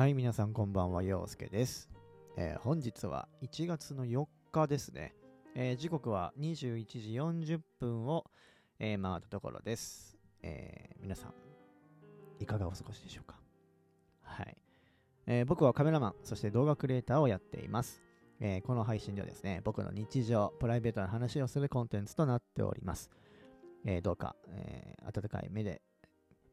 はい、皆さんこんばんは、陽介です。本日は1月の4日ですね。時刻は21時40分を、回ったところです。皆さん、いかがお過ごしでしょうか。はい。僕はカメラマン、そして動画クリエイターをやっています。この配信ではですね、僕の日常、プライベートな話をするコンテンツとなっております。どうか、温かい目で、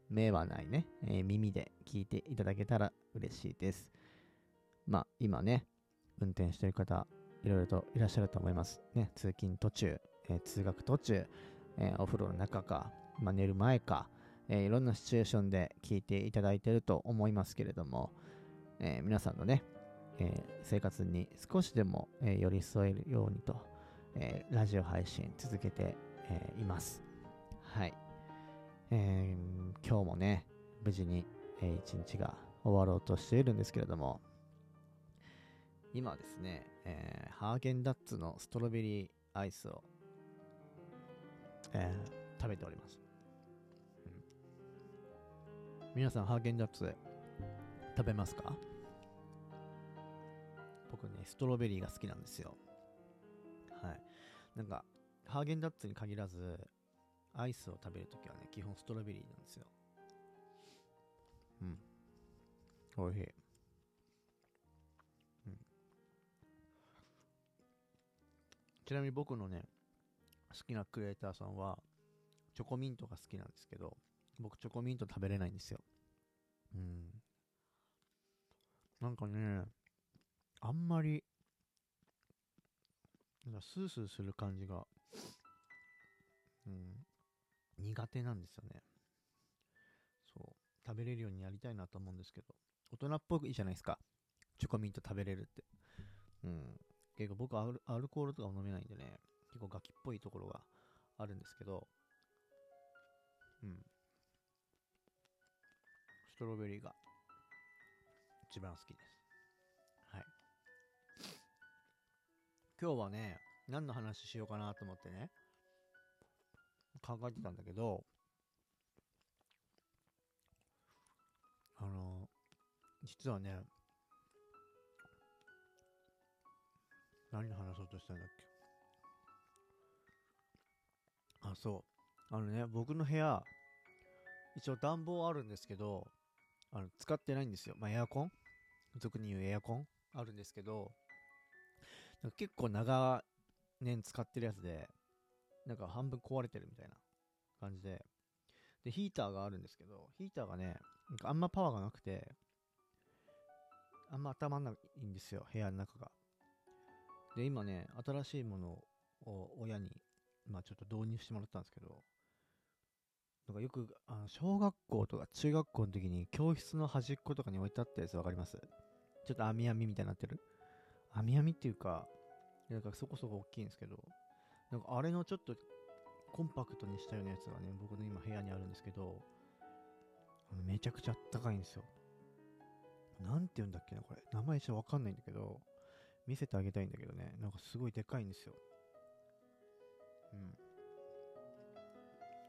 目はないね、耳で聞いていただけたら嬉しいです。まあ今ね、運転してる方いろいろといらっしゃると思いますね。通勤途中、通学途中、お風呂の中か、まあ、寝る前か、いろんなシチュエーションで聞いていただいてると思いますけれども、皆さんのね、生活に少しでも、寄り添えるようにと、ラジオ配信続けて、います。はい。今日もね、無事に、一日が終わろうとしているんですけれども、今ですね、ハーゲンダッツのストロベリーアイスを、食べております、うん、皆さんハーゲンダッツ食べますか？僕ね、ストロベリーが好きなんですよ。はい。なんかハーゲンダッツに限らずアイスを食べるときはね、基本ストロベリーなんですよ。うん。おいしい。うん。ちなみに僕のね、好きなクリエイターさんは、チョコミントが好きなんですけど、僕チョコミント食べれないんですよ。うん。なんかね、あんまり、なんかスースーする感じが、うん。苦手なんですよね。そう、食べれるようになりたいなと思うんですけど、大人っぽくいいじゃないですか、チョコミント食べれるって。うん。結構僕アルコールとか飲めないんでね、結構ガキっぽいところがあるんですけど、うん。ストロベリーが一番好きです。はい。今日はね、何の話しようかなと思ってね、考えてたんだけど、実はね、何話そうとしたんだっけ。あ、そう。ね、僕の部屋、一応暖房あるんですけど、使ってないんですよ。まあ、エアコン、俗に言うエアコンあるんですけど、なんか結構長年使ってるやつで、なんか半分壊れてるみたいな感じで。で、ヒーターがあるんですけど、ヒーターがね、なんかあんまパワーがなくて、あんま頭ないんですよ、部屋の中が。で、今ね、新しいものを親に、まあちょっと導入してもらったんですけど、なんかよく、小学校とか中学校の時に教室の端っことかに置いてあったやつわかります？ちょっと網みたいになってる。網っていうか、なんかそこそこ大きいんですけど、なんかあれのちょっとコンパクトにしたようなやつがね、僕の今部屋にあるんですけど、めちゃくちゃあったかいんですよ。なんて言うんだっけな、これ。名前一応わかんないんだけど、見せてあげたいんだけどね、なんかすごいでかいんですよ。う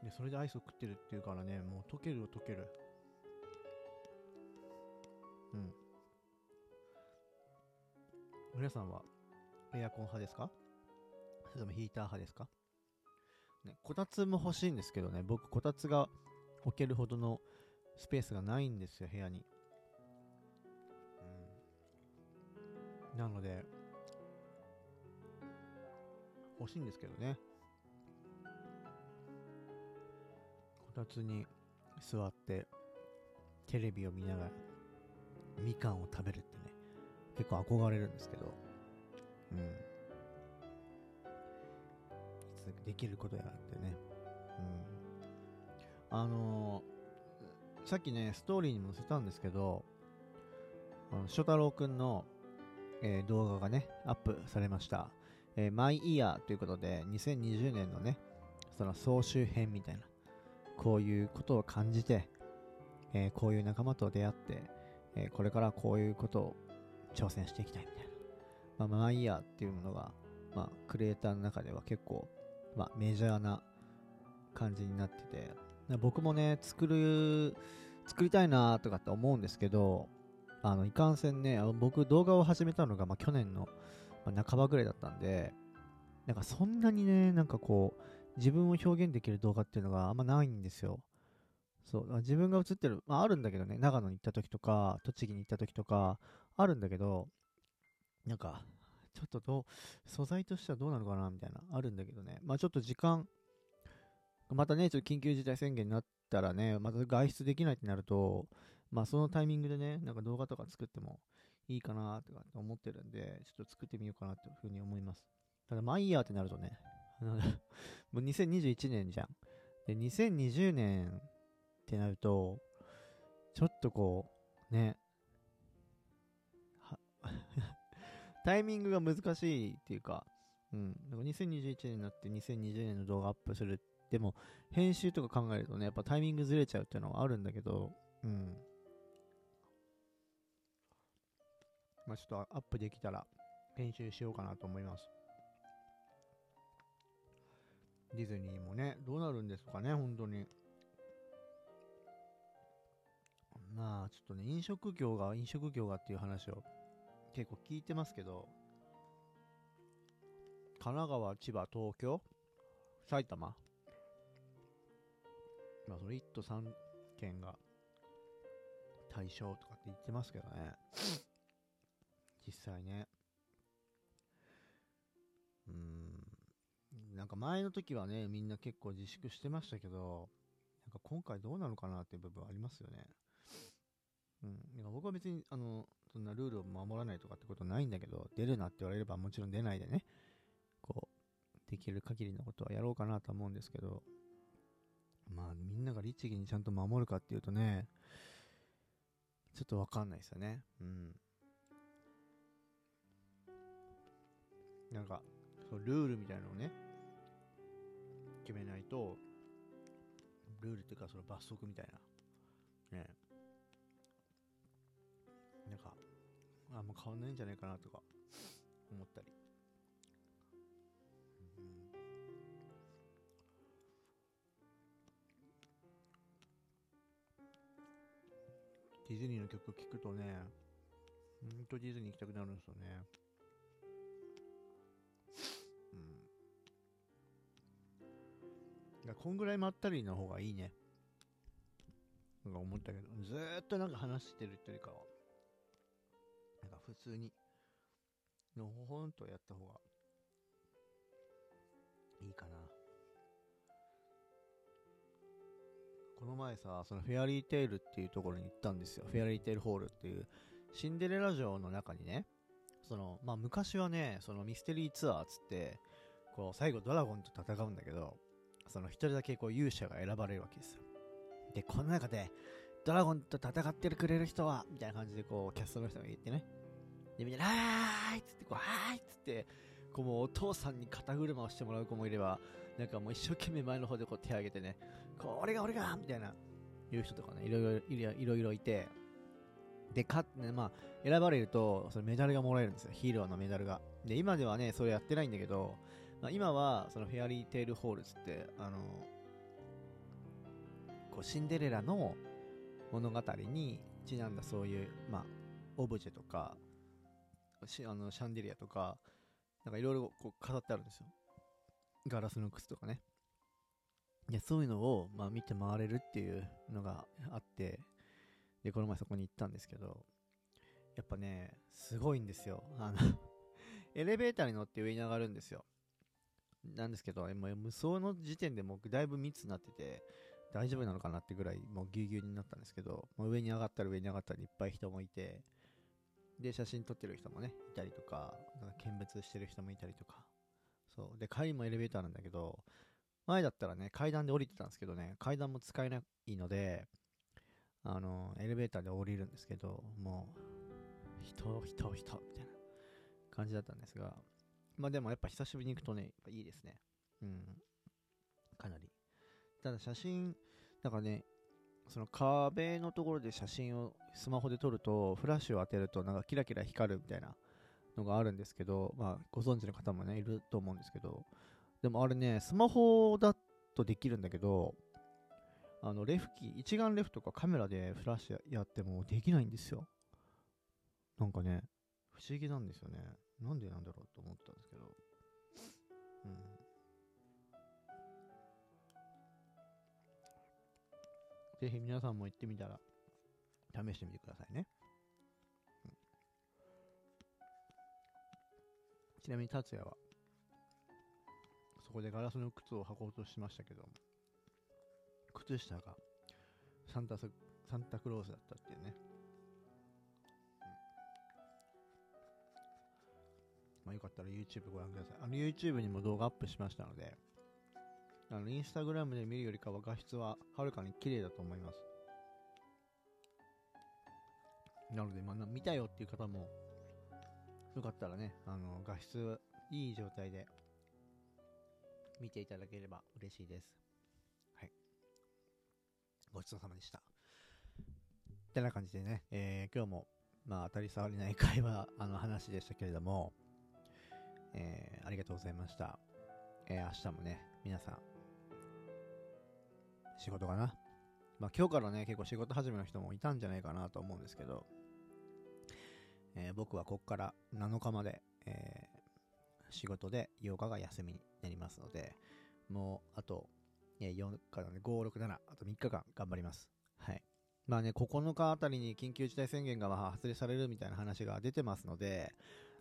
ん。で、それでアイスを食ってるっていうからね、もう溶けるよ、溶ける。うん。皆さんはエアコン派ですか？それともヒーター派ですか？ね、こたつも欲しいんですけどね、僕こたつが置けるほどのスペースがないんですよ、部屋に。うん。なので欲しいんですけどね、こたつに座ってテレビを見ながらみかんを食べるってね、結構憧れるんですけど、うん、できることやってね、うん、さっきねストーリーにも載せたんですけど、翔太郎くんの、動画がねアップされました。マイイヤーということで、2020年のねその総集編みたいな、こういうことを感じて、こういう仲間と出会って、これからこういうことを挑戦していきたいみたいな、まあ、マイイヤーっていうものが、まあ、クリエイターの中では結構まあ、メジャーな感じになってて、僕もね、作りたいなーとかって思うんですけど、いかんせんね、僕動画を始めたのが、去年の半ばぐらいだったんで、なんかそんなにね、なんかこう、自分を表現できる動画っていうのがあんまないんですよ。そう、だから自分が映ってる、あるんだけどね、長野に行った時とか、栃木に行った時とか、あるんだけど、なんか、ちょっと素材としてはどうなのかなみたいな、あるんだけどね。ちょっと時間、またね、ちょっと緊急事態宣言になったらね、また外出できないってなると、そのタイミングでね、なんか動画とか作ってもいいかなとか思ってるんで、ちょっと作ってみようかなというふうに思います。ただ、毎夜ってなるとね、もう2021年じゃん。で、2020年ってなると、ちょっとこう、ね、タイミングが難しいっていうか、なんか2021年になって2020年の動画アップする。でも、編集とか考えるとね、やっぱタイミングずれちゃうっていうのはあるんだけど、ちょっとアップできたら編集しようかなと思います。ディズニーもね、どうなるんですかね、本当に。ちょっとね、飲食業がっていう話を結構聞いてますけど、神奈川、千葉、東京、埼玉。その1都3県が対象とかって言ってますけどね。実際ね。なんか前の時はね、みんな結構自粛してましたけど、なんか今回どうなのかなっていう部分ありますよね。僕は別に、そんなルールを守らないとかってことはないんだけど、出るなって言われればもちろん出ないでね、こう、できる限りのことはやろうかなと思うんですけど、みんなが律儀にちゃんと守るかっていうとね、ちょっとわかんないですよね。なんか、ルールみたいなのをね、決めないと、ルールっていうか、その罰則みたいな、ね、なんか、あんま変わんないんじゃないかなとか、思ったり。ディズニーの曲聴くとね、ほんとディズニー行きたくなるんですよね。こんぐらいまったりの方がいいね。なんか思ったけど、ずーっとなんか話してるっていうかは、なんか普通に、のほほんとやった方がいいかな。この前さ、そのフェアリーテイルっていうところに行ったんですよ。フェアリーテイルホールっていう、シンデレラ城の中にね、昔はね、そのミステリーツアーつって、こう、最後ドラゴンと戦うんだけど、その一人だけこう勇者が選ばれるわけですよ。で、この中で、ドラゴンと戦ってくれる人は、みたいな感じでこう、キャストの人が言ってね。で、みんな、はーいっつって、はーいっつって、こうもうお父さんに肩車をしてもらう子もいれば、なんかもう一生懸命前の方でこう手を挙げてね、こう、俺がみたいな、言う人とかね、いろいろいて、で、選ばれると、そのメダルがもらえるんですよ。ヒーローのメダルが。で、今ではね、それやってないんだけど、今は、そのフェアリーテイルホールつって、こう、シンデレラの物語にちなんだそういう、オブジェとか、シャンデリアとか、なんかいろいろこう飾ってあるんですよ。ガラスの靴とかね。で、そういうのを、見て回れるっていうのがあって、で、この前そこに行ったんですけど、やっぱね、すごいんですよ。エレベーターに乗って上に上がるんですよ。なんですけど、その時点でもうだいぶ密になってて、大丈夫なのかなってぐらい、もうぎゅうぎゅうになったんですけど、上に上がったらいっぱい人もいて、で、写真撮ってる人もね、いたりとか、なんか見物してる人もいたりとか、そう。で、帰りもエレベーターなんだけど、前だったらね、階段で降りてたんですけどね、階段も使えないので、エレベーターで降りるんですけど、もう、人、みたいな感じだったんですが、でもやっぱ久しぶりに行くとね、いいですね。かなり。ただ写真、なんかね、その壁のところで写真をスマホで撮ると、フラッシュを当てるとなんかキラキラ光るみたいなのがあるんですけど、ご存知の方もね、いると思うんですけど、でもあれね、スマホだとできるんだけど、一眼レフとかカメラでフラッシュやってもできないんですよ。なんかね、不思議なんですよね。なんでなんだろうと思ったんですけど、うん。ぜひ皆さんも行ってみたら試してみてくださいね。うん、ちなみに達也はそこでガラスの靴を履こうとしましたけども、靴下がサンタクロースだったっていうね。うん、まあよかったら YouTube ご覧ください。YouTube にも動画アップしましたので、インスタグラムで見るよりかは画質ははるかに綺麗だと思います。なので、まあ、見たよっていう方もよかったらね、画質いい状態で見ていただければ嬉しいです。はい。ごちそうさまでした。ってな感じでね、今日もまあ当たり障りない会話話でしたけれども、ありがとうございました。明日もね皆さん仕事かな。まあ今日からね、結構仕事始めの人もいたんじゃないかなと思うんですけど、僕はこっから7日まで、仕事で8日が休みになりますので、もうあと、4日のね、5、6、7、あと3日間頑張ります。はい。まあね、9日あたりに緊急事態宣言が発令されるみたいな話が出てますので、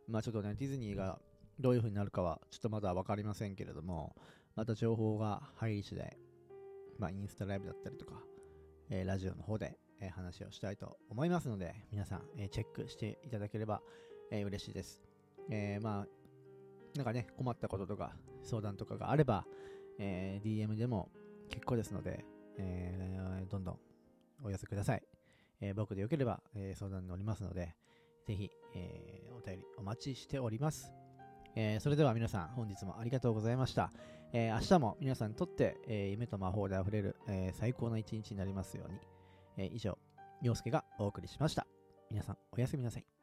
まあちょっとね、ディズニーがどういう風になるかはちょっとまだわかりませんけれども、また情報が入り次第、まあ、インスタライブだったりとか、ラジオの方で、話をしたいと思いますので、皆さん、チェックしていただければ、嬉しいです。まあ、なんかね、困ったこととか、相談とかがあれば、DM でも結構ですので、どんどんお寄せください。僕でよければ、相談に乗りますので、ぜひ、お便りお待ちしております。それでは皆さん、本日もありがとうございました。明日も皆さんにとって、夢と魔法であふれる、最高な一日になりますように。以上、陽介がお送りしました。皆さん、おやすみなさい。